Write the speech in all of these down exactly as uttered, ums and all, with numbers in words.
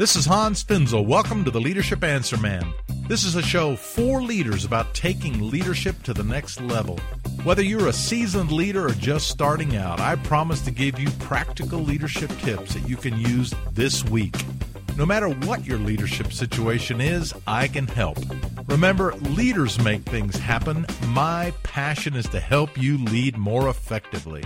This is Hans Finzel. Welcome to the Leadership Answer Man. This is a show for leaders about taking leadership to the next level. Whether you're a seasoned leader or just starting out, I promise to give you practical leadership tips that you can use this week. No matter what your leadership situation is, I can help. Remember, leaders make things happen. My passion is to help you lead more effectively.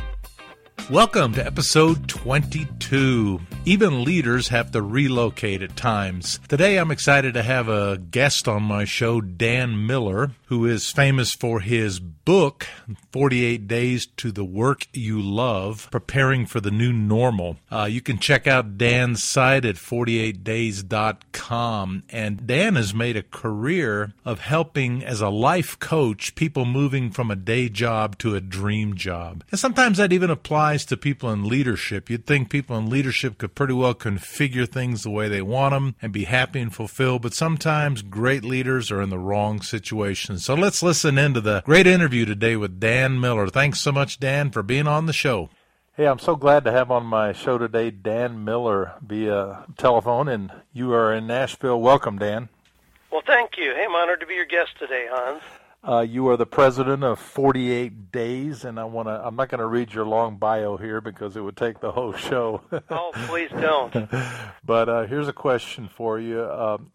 Welcome to episode twenty-two. Even leaders have to relocate at times. Today I'm excited to have a guest on my show, Dan Miller, who is famous for his book, forty-eight days to the Work You Love, Preparing for the New Normal. Uh, you can check out Dan's site at forty-eight days dot com. And Dan has made a career of helping, as a life coach, people moving from a day job to a dream job. And sometimes that even applies to people in leadership. You'd think people in leadership could pretty well configure things the way they want them and be happy and fulfilled, but sometimes great leaders are in the wrong situation. So let's listen into the great interview today with Dan Miller. Thanks so much, Dan, for being on the show. Hey, I'm so glad to have on my show today Dan Miller via telephone, and you are in Nashville. Welcome, Dan. Well, thank you. Hey, I'm honored to be your guest today, Hans. Uh, you are the president of forty-eight days, and I want to. I'm not going to read your long bio here because it would take the whole show. Oh, please don't. But uh, here's a question for you. Um,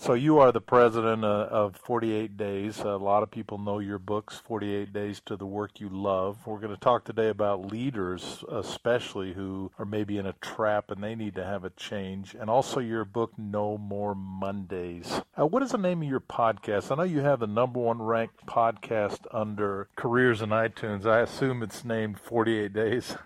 so you are the president uh, of forty-eight days. A lot of people know your books, forty-eight days to the Work You Love. We're going to talk today about leaders, especially who are maybe in a trap and they need to have a change. And also your book, No More Mondays. Uh, what is the name of your podcast? I know you have the number one ranked podcast under careers in iTunes. I assume it's named forty-eight days.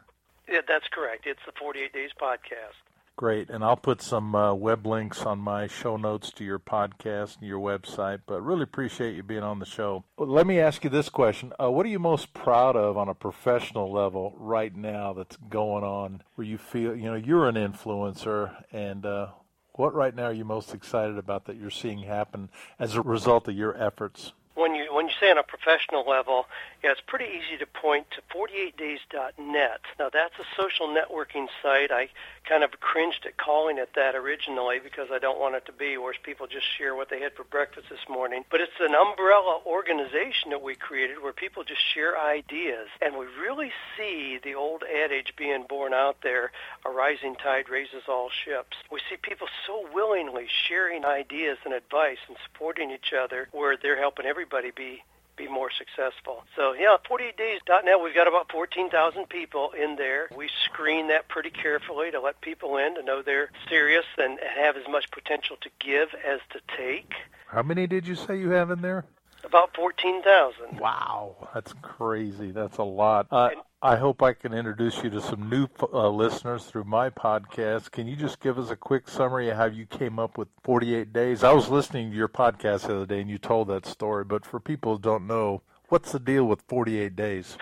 Yeah, that's correct. It's the forty-eight days podcast. Great, and I'll put some uh, web links on my show notes to your podcast and your website, but really appreciate you being on the show. Well, let me ask you this question. Uh, what are you most proud of on a professional level right now that's going on where you feel, you know, you're an influencer, and uh, what right now are you most excited about that you're seeing happen as a result of your efforts? When you when you say on a professional level, yeah, it's pretty easy to point to forty-eight days dot net. Now, that's a social networking site. I kind of cringed at calling it that originally because I don't want it to be where people just share what they had for breakfast this morning. But it's an umbrella organization that we created where people just share ideas. And we really see the old adage being born out there, a rising tide raises all ships. We see people so willingly sharing ideas and advice and supporting each other where they're helping everybody. Everybody be, be more successful. So, yeah, forty-eight days dot net, we've got about fourteen thousand people in there. We screen that pretty carefully to let people in, to know they're serious and have as much potential to give as to take. How many did you say you have in there? About fourteen thousand. Wow, that's crazy. That's a lot. Uh, and- I hope I can introduce you to some new uh, listeners through my podcast. Can you just give us a quick summary of how you came up with forty-eight days? I was listening to your podcast the other day, and you told that story. But for people who don't know, what's the deal with forty-eight days?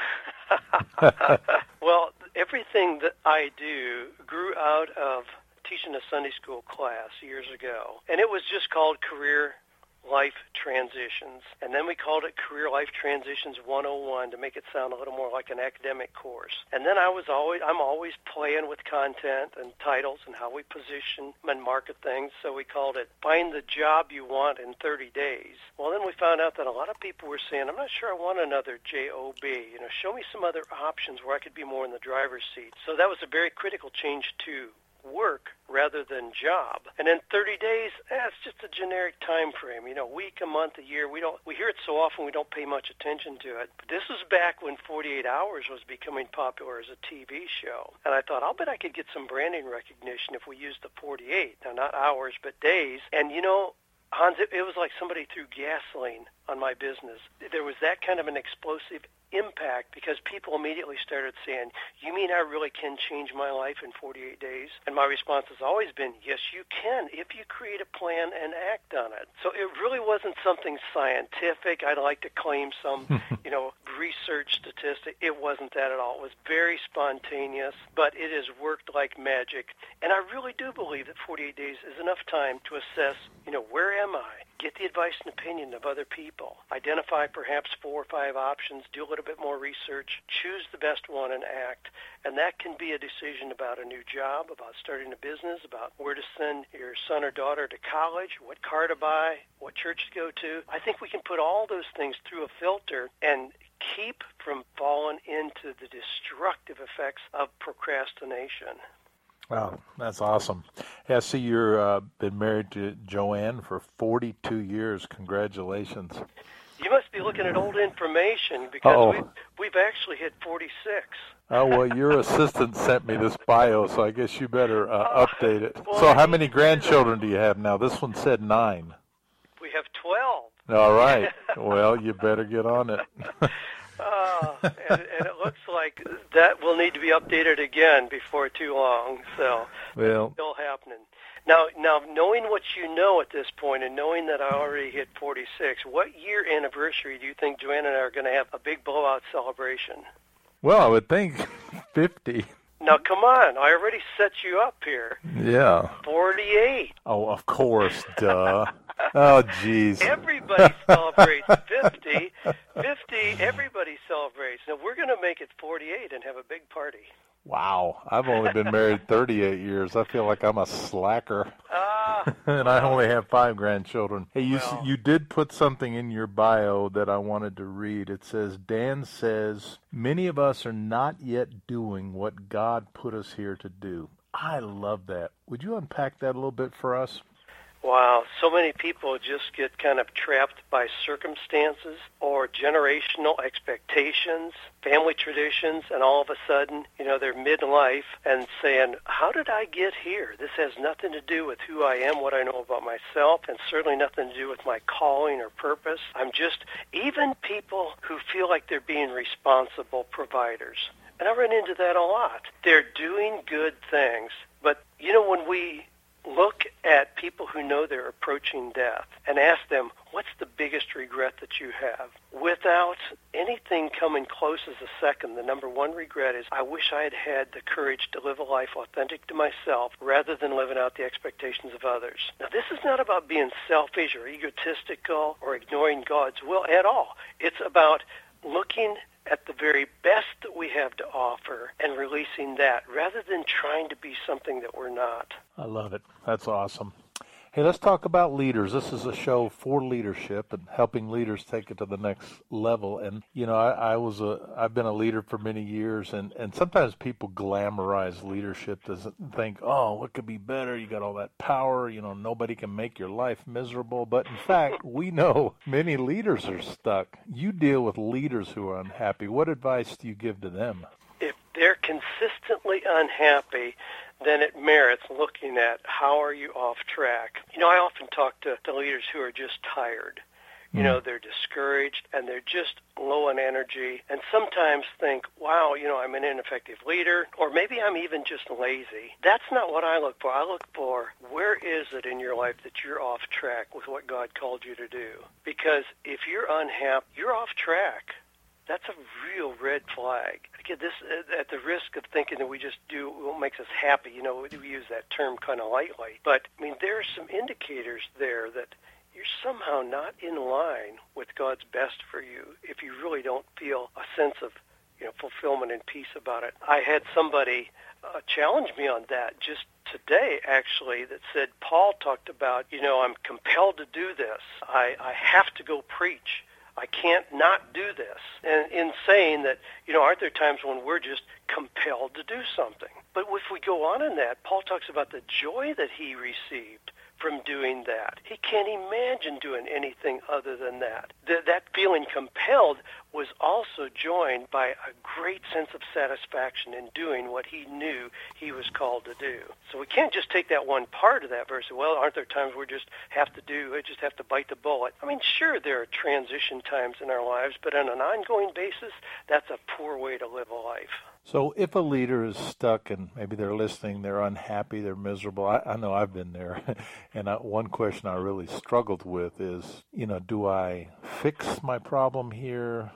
Well, everything that I do grew out of teaching a Sunday school class years ago, and it was just called Career Life Transitions, and then we called it Career Life Transitions one oh one to make it sound a little more like an academic course. And then I was always, I'm always playing with content and titles and how we position and market things, so we called it Find the Job You Want in thirty days. Well, then we found out that a lot of people were saying, I'm not sure I want another J O B. You know, show me some other options where I could be more in the driver's seat. So that was a very critical change to work rather than job. And then thirty days, that's eh, just a generic time frame, you know, week, a month, a year. We don't we hear it so often we don't pay much attention to it. But this was back when forty-eight hours was becoming popular as a T V show. And I thought, I'll bet I could get some branding recognition if we used the forty-eight. Now, not hours, but days. And, you know, Hans, it, it was like somebody threw gasoline on my business. There was that kind of an explosive impact because people immediately started saying, you mean I really can change my life in forty-eight days? And my response has always been, yes, you can if you create a plan and act on it. So it really wasn't something scientific. I'd like to claim some, you know, research statistic. It wasn't that at all. It was very spontaneous, but it has worked like magic. And I really do believe that forty-eight days is enough time to assess, you know, where am I? Get the advice and opinion of other people. Identify perhaps four or five options. Do a little bit more research. Choose the best one and act. And that can be a decision about a new job, about starting a business, about where to send your son or daughter to college, what car to buy, what church to go to. I think we can put all those things through a filter and keep from falling into the destructive effects of procrastination. Wow, that's awesome. Yeah, I see you've uh, been married to Joanne for forty-two years. Congratulations. You must be looking at old information because we've, we've actually hit forty-six. Oh, well, your assistant sent me this bio, so I guess you better uh, update it. Well, so how many grandchildren do you have now? This one said nine. We have twelve. All right. Well, you better get on it. Uh, and, and it looks like that will need to be updated again before too long. So well, it's still happening. Now, now, knowing what you know at this point and knowing that I already hit forty-six, what year anniversary do you think Joanne and I are going to have a big blowout celebration? Well, I would think fifty. Now, come on. I already set you up here. Yeah. forty-eight. Oh, of course. Duh. Oh, geez. Everybody celebrates fifty. fifty, everybody celebrates. Now, we're going to make it forty-eight and have a big party. Wow. I've only been married thirty-eight years. I feel like I'm a slacker. Uh, and I only have five grandchildren. Hey, you well, you did put something in your bio that I wanted to read. It says, Dan says, many of us are not yet doing what God put us here to do. I love that. Would you unpack that a little bit for us? Wow, so many people just get kind of trapped by circumstances or generational expectations, family traditions, and all of a sudden, you know, they're midlife and saying, how did I get here? This has nothing to do with who I am, what I know about myself, and certainly nothing to do with my calling or purpose. I'm just, even people who feel like they're being responsible providers. And I run into that a lot. They're doing good things, but, you know, when we look at people who know they're approaching death and ask them, what's the biggest regret that you have? Without anything coming close as a second, the number one regret is, I wish I had had the courage to live a life authentic to myself rather than living out the expectations of others. Now, this is not about being selfish or egotistical or ignoring God's will at all. It's about looking at the very best that we have to offer and releasing that rather than trying to be something that we're not. I love it. That's awesome. Hey, let's talk about leaders. This is a show for leadership and helping leaders take it to the next level. And, you know, I, I was a, I've been a leader for many years, and, and sometimes people glamorize leadership to think, oh, what could be better? You got all that power. You know, nobody can make your life miserable. But, in fact, we know many leaders are stuck. You deal with leaders who are unhappy. What advice do you give to them? If they're consistently unhappy, then it merits looking at how are you off track. You know, I often talk to, to leaders who are just tired. You know, they're discouraged and they're just low on energy and sometimes think, wow, you know, I'm an ineffective leader, or maybe I'm even just lazy. That's not what I look for. I look for, where is it in your life that you're off track with what God called you to do? Because if you're unhappy, you're off track. That's a real red flag. Again, this at the risk of thinking that we just do what makes us happy. You know, we use that term kind of lightly. But, I mean, there are some indicators there that you're somehow not in line with God's best for you if you really don't feel a sense of, you know, fulfillment and peace about it. I had somebody uh, challenge me on that just today, actually, that said, Paul talked about, you know, I'm compelled to do this. I, I have to go preach. I can't not do this. And in saying that, you know, aren't there times when we're just compelled to do something? But if we go on in that, Paul talks about the joy that he received from doing that. He can't imagine doing anything other than that. Th- that feeling compelled was also joined by a great sense of satisfaction in doing what he knew he was called to do. So we can't just take that one part of that verse. Well, aren't there times we just have to do, we just have to bite the bullet? I mean, sure, there are transition times in our lives, but on an ongoing basis, that's a poor way to live a life. So if a leader is stuck and maybe they're listening, they're unhappy, they're miserable, I, I know I've been there. And I, one question I really struggled with is, you know, do I fix my problem here?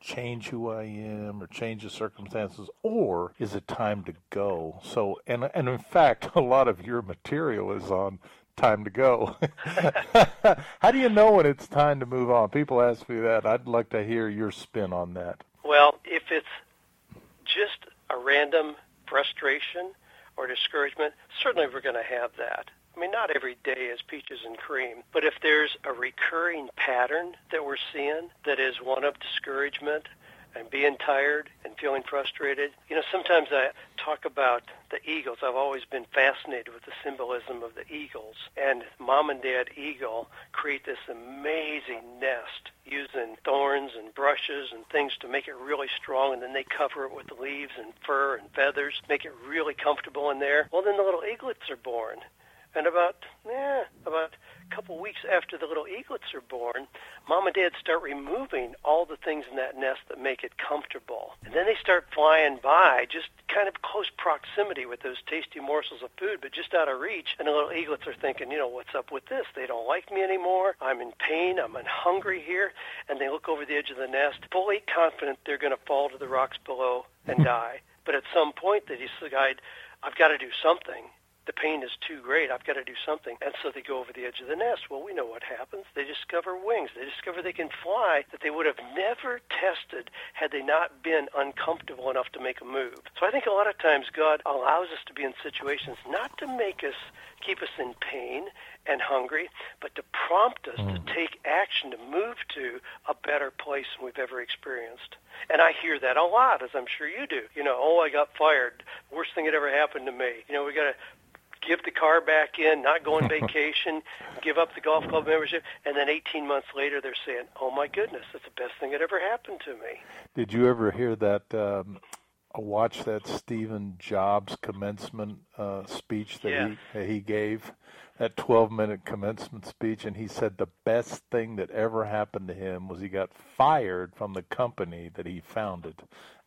change who I am or change the circumstances, or is it time to go? So, and and in fact, a lot of your material is on time to go. How do you know when it's time to move on? People ask me that. I'd like to hear your spin on that. Well, if it's just a random frustration or discouragement, certainly we're going to have that. I mean, not every day is peaches and cream, but if there's a recurring pattern that we're seeing that is one of discouragement and being tired and feeling frustrated, you know, sometimes I talk about the eagles. I've always been fascinated with the symbolism of the eagles. And mom and dad eagle create this amazing nest using thorns and brushes and things to make it really strong, and then they cover it with leaves and fur and feathers, make it really comfortable in there. Well, then the little eaglets are born. And about, eh, about a couple weeks after the little eaglets are born, mom and dad start removing all the things in that nest that make it comfortable. And then they start flying by, just kind of close proximity with those tasty morsels of food, but just out of reach. And the little eaglets are thinking, you know, what's up with this? They don't like me anymore. I'm in pain. I'm hungry here. And they look over the edge of the nest, fully confident they're going to fall to the rocks below and die. But at some point, they decide, I've got to do something. The pain is too great. I've got to do something. And so they go over the edge of the nest. Well, we know what happens. They discover wings. They discover they can fly that they would have never tested had they not been uncomfortable enough to make a move. So I think a lot of times God allows us to be in situations not to make us, keep us in pain and hungry, but to prompt us mm. to take action, to move to a better place than we've ever experienced. And I hear that a lot, as I'm sure you do. You know, oh, I got fired. Worst thing that ever happened to me. You know, we got to give the car back in, not go on vacation, give up the golf club membership, and then eighteen months later they're saying, oh, my goodness, that's the best thing that ever happened to me. Did you ever hear that, um, watch that Steven Jobs commencement uh, speech that, yeah. he, that he gave, that twelve-minute commencement speech, and he said the best thing that ever happened to him was he got fired from the company that he founded,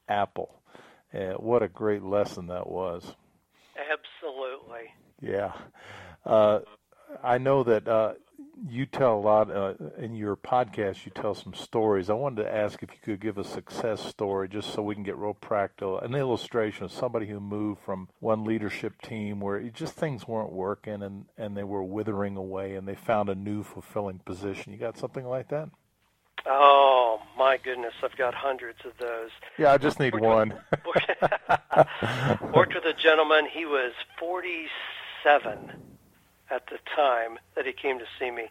Apple. And what a great lesson that was. Absolutely. Yeah. Uh, I know that uh, you tell a lot uh, in your podcast, you tell some stories. I wanted to ask if you could give a success story just so we can get real practical, an illustration of somebody who moved from one leadership team where it just things weren't working and, and they were withering away and they found a new fulfilling position. You got something like that? Oh, my goodness, I've got hundreds of those. Yeah, I just need worked one. With, worked with a gentleman. He was forty-seven at the time that he came to see me.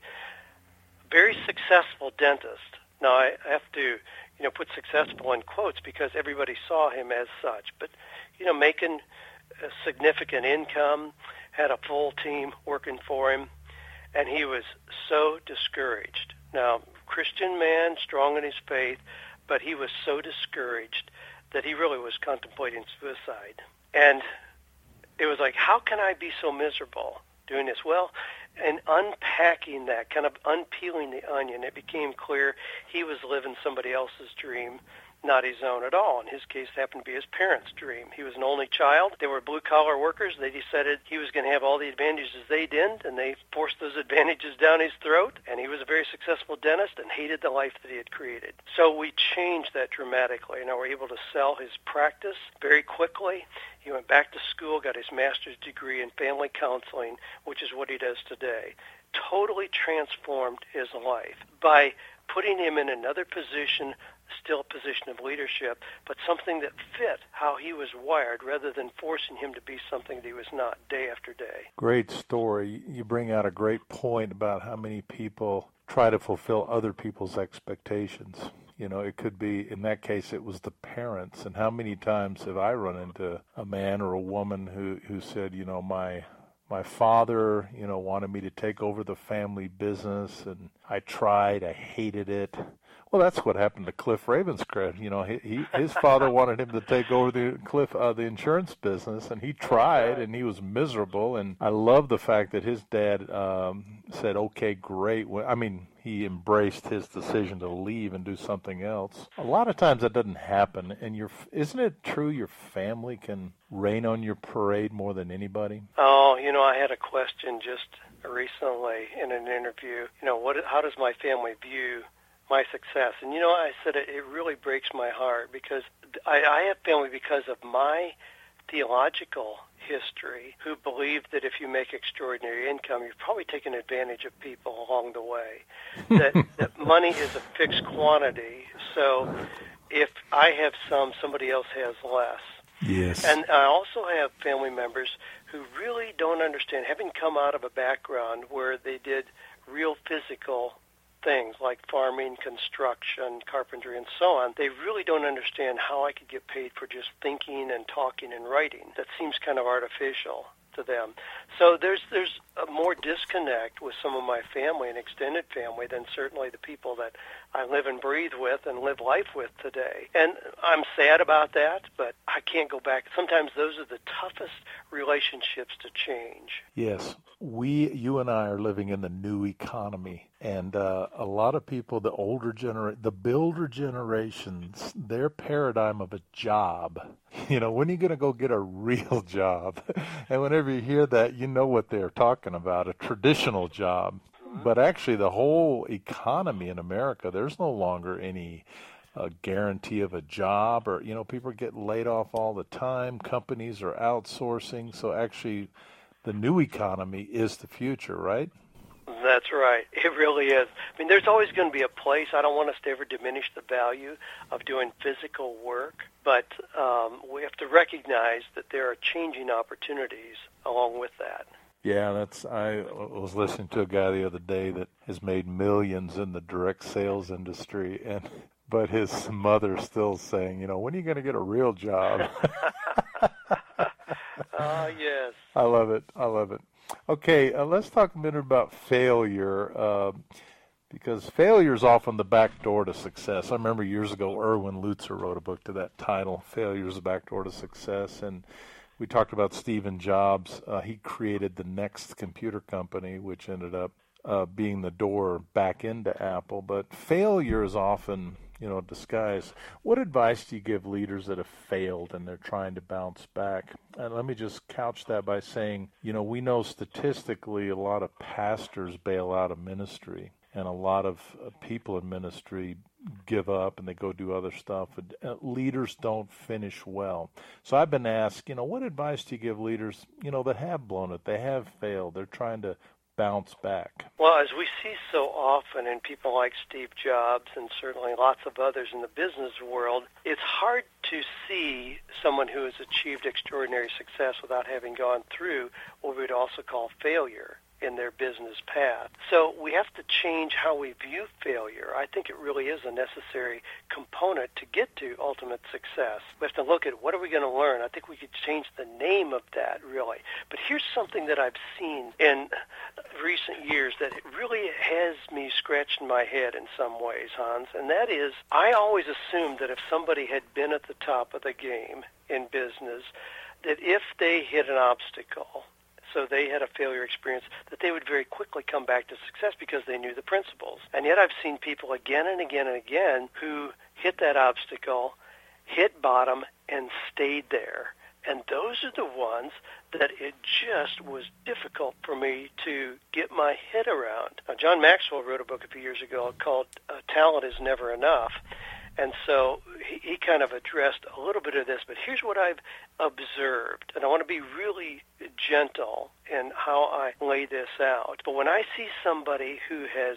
Very successful dentist. Now, I have to, you know, put successful in quotes because everybody saw him as such. But, you know, making a significant income, had a full team working for him, and he was so discouraged. Now, Christian man, strong in his faith, but he was so discouraged that he really was contemplating suicide. And it was like, how can I be so miserable doing this? Well, and unpacking that, kind of unpeeling the onion, it became clear he was living somebody else's dream, not his own at all. In his case, it happened to be his parents' dream. He was an only child. They were blue-collar workers. They decided he was going to have all the advantages they didn't, and they forced those advantages down his throat. And he was a very successful dentist and hated the life that he had created. So we changed that dramatically, and I were able to sell his practice very quickly. He went back to school, got his master's degree in family counseling, which is what he does today. Totally transformed his life by putting him in another position, still a position of leadership, but something that fit how he was wired rather than forcing him to be something that he was not day after day. Great story. You bring out a great point about how many people try to fulfill other people's expectations. You know, it could be, in that case, it was the parents. And how many times have I run into a man or a woman who, who said, you know, my... My father, you know, wanted me to take over the family business, and I tried. I hated it. Well, that's what happened to Cliff Ravenscroft. You know, he, he, his father wanted him to take over the Cliff, uh, the insurance business, and he tried, and he was miserable. And I love the fact that his dad um, said, "Okay, great." Well, I mean, he embraced his decision to leave and do something else. A lot of times that doesn't happen, and your isn't it true your family can rain on your parade more than anybody? Oh, you know, I had a question just recently in an interview. You know, what? How does my family view my success. And, you know, I said it, it really breaks my heart because I, I have family because of my theological history who believed that if you make extraordinary income, you're probably taking advantage of people along the way, that, that money is a fixed quantity. So if I have some, somebody else has less. Yes. And I also have family members who really don't understand, having come out of a background where they did real physical things like farming, construction, carpentry, and so on, they really don't understand how I could get paid for just thinking and talking and writing. That seems kind of artificial to them. So there's there's a more disconnect with some of my family and extended family than certainly the people that I live and breathe with and live life with today. And I'm sad about that, but I can't go back. Sometimes those are the toughest relationships to change. Yes. We, you and I are living in the new economy, and uh, a lot of people, the older gener, the builder generations, their paradigm of a job, you know, when are you going to go get a real job? And whenever you hear that, you know what they're talking about, a traditional job. But actually the whole economy in America, there's no longer any a guarantee of a job, or, you know, people get laid off all the time. Companies are outsourcing, so actually the new economy is the future, right? That's right. It really is. I mean, there's always going to be a place. I don't want us to ever diminish the value of doing physical work, but um, we have to recognize that there are changing opportunities along with that. Yeah, that's. I was listening to a guy the other day that has made millions in the direct sales industry, and but his mother's still saying, you know, when are you going to get a real job? Ah, uh, yes. I love it. I love it. Okay, uh, let's talk a minute about failure, uh, because failure is often the back door to success. I remember years ago, Erwin Lutzer wrote a book to that title, Failure is the Back Door to Success, and we talked about Steven Jobs. Uh, he created the next computer company, which ended up uh, being the door back into Apple, but failure is often, you know, disguise. What advice do you give leaders that have failed and they're trying to bounce back? And let me just couch that by saying, you know, we know statistically a lot of pastors bail out of ministry, and a lot of people in ministry give up and they go do other stuff. Leaders don't finish well. So I've been asked, you know, what advice do you give leaders, you know, that have blown it, they have failed, they're trying to bounce back? Well, as we see so often in people like Steve Jobs and certainly lots of others in the business world, it's hard to see someone who has achieved extraordinary success without having gone through what we would also call failure in their business path. So we have to change how we view failure. I think it really is a necessary component to get to ultimate success. We have to look at what are we going to learn. I think we could change the name of that, really. But here's something that I've seen in recent years that it really has me scratching my head in some ways, Hans, and that is I always assumed that if somebody had been at the top of the game in business, that if they hit an obstacle, so they had a failure experience, that they would very quickly come back to success because they knew the principles. And yet I've seen people again and again and again who hit that obstacle, hit bottom, and stayed there. And those are the ones that it just was difficult for me to get my head around. Now, John Maxwell wrote a book a few years ago called uh, Talent is Never Enough. And so he, he kind of addressed a little bit of this, but here's what I've observed, and I want to be really gentle in how I lay this out. But when I see somebody who has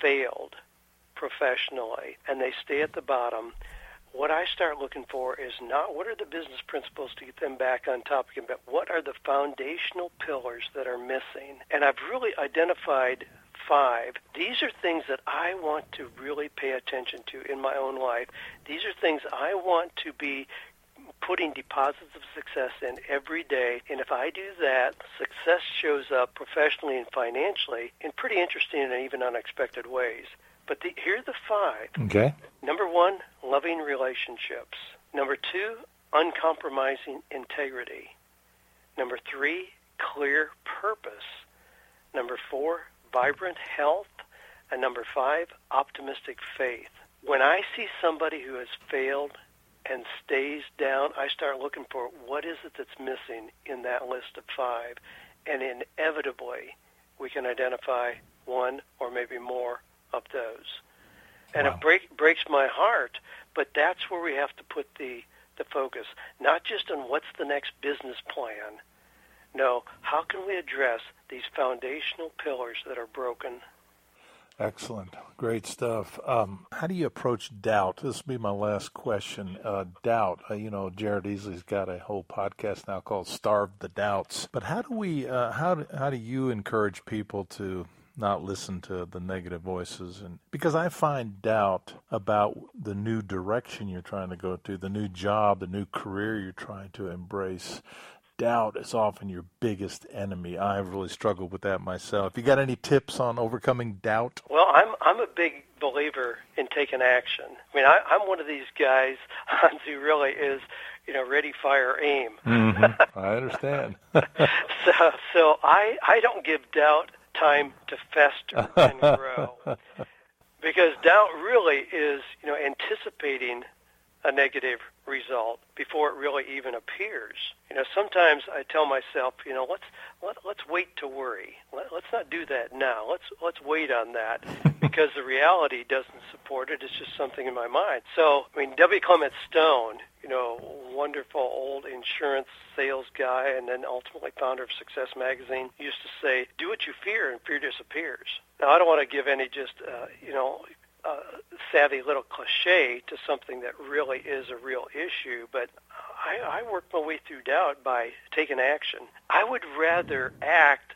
failed professionally and they stay at the bottom, what I start looking for is not what are the business principles to get them back on top again, but what are the foundational pillars that are missing. And I've really identified five. These are things that I want to really pay attention to in my own life. These are things I want to be putting deposits of success in every day. And if I do that, success shows up professionally and financially in pretty interesting and even unexpected ways. But the, here are the five. Okay. Number one, loving relationships. Number two, uncompromising integrity. Number three, clear purpose. Number four, vibrant health, and number five, optimistic faith. When I see somebody who has failed and stays down, I start looking for what is it that's missing in that list of five, and inevitably we can identify one or maybe more of those. and wow. it break, breaks my heart. But that's where we have to put the, the focus, not just on what's the next business plan. No, how can we address these foundational pillars that are broken? Excellent. Great stuff. Um, how do you approach doubt? This will be my last question. Uh, doubt. Uh, you know, Jared Easley's got a whole podcast now called Starve the Doubts. But how do we, uh, how, do, how do you encourage people to not listen to the negative voices? And because I find doubt about the new direction you're trying to go to, the new job, the new career you're trying to embrace. Doubt is often your biggest enemy. I've really struggled with that myself. You got any tips on overcoming doubt? Well, I'm I'm a big believer in taking action. I mean, I, I'm one of these guys, Hans, who really is, you know, ready, fire, aim. Mm-hmm. I understand. so so I, I don't give doubt time to fester and grow, because doubt really is, you know, anticipating a negative result before it really even appears. You know, sometimes I tell myself, you know, let's let, let's wait to worry. Let, let's not do that now. Let's let's wait on that because the reality doesn't support it. It's just something in my mind. So, I mean, W. Clement Stone, you know, wonderful old insurance sales guy and then ultimately founder of Success Magazine, used to say, "Do what you fear, and fear disappears." Now, I don't want to give any just, uh, you know. Uh, savvy little cliche to something that really is a real issue, but I, I work my way through doubt by taking action. I would rather act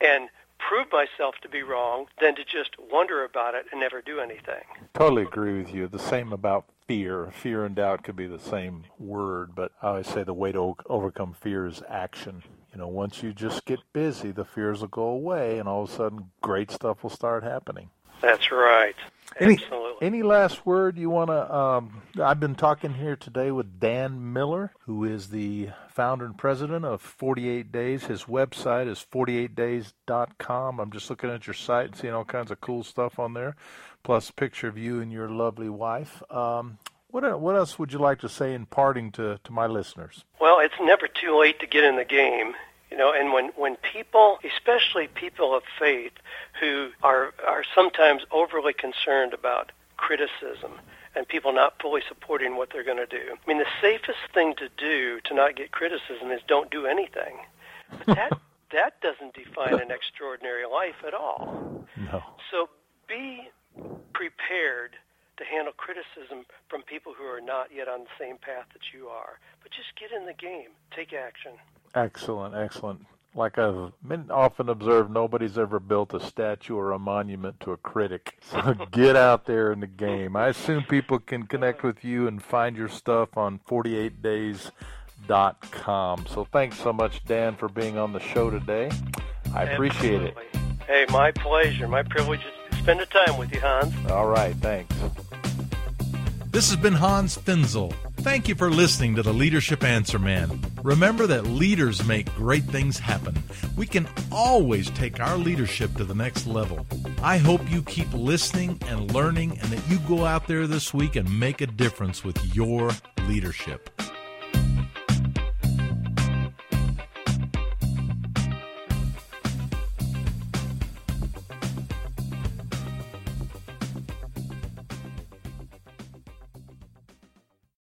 and prove myself to be wrong than to just wonder about it and never do anything. Totally agree with you. The same about fear. Fear and doubt could be the same word, but I always say the way to overcome fear is action. You know, once you just get busy, the fears will go away, and all of a sudden, great stuff will start happening. That's right. Absolutely. Any, any last word you want to, um, I've been talking here today with Dan Miller, who is the founder and president of forty-eight days. His website is forty-eight days dot com. I'm just looking at your site and seeing all kinds of cool stuff on there, plus a picture of you and your lovely wife. Um, what, what else would you like to say in parting to, to my listeners? Well, it's never too late to get in the game. You know, and when, when people, especially people of faith, who are are sometimes overly concerned about criticism and people not fully supporting what they're going to do, I mean, the safest thing to do to not get criticism is don't do anything. But that that doesn't define an extraordinary life at all. No. So be prepared to handle criticism from people who are not yet on the same path that you are. But just get in the game. Take action. Excellent, excellent. Like I've been often observed, nobody's ever built a statue or a monument to a critic. So get out there in the game. I assume people can connect with you and find your stuff on forty-eight days dot com. So thanks so much, Dan, for being on the show today. I appreciate Absolutely. it. Hey, my pleasure. My privilege to spend the time with you, Hans. All right, thanks. This has been Hans Finzel. Thank you for listening to the Leadership Answer Man. Remember that leaders make great things happen. We can always take our leadership to the next level. I hope you keep listening and learning and that you go out there this week and make a difference with your leadership.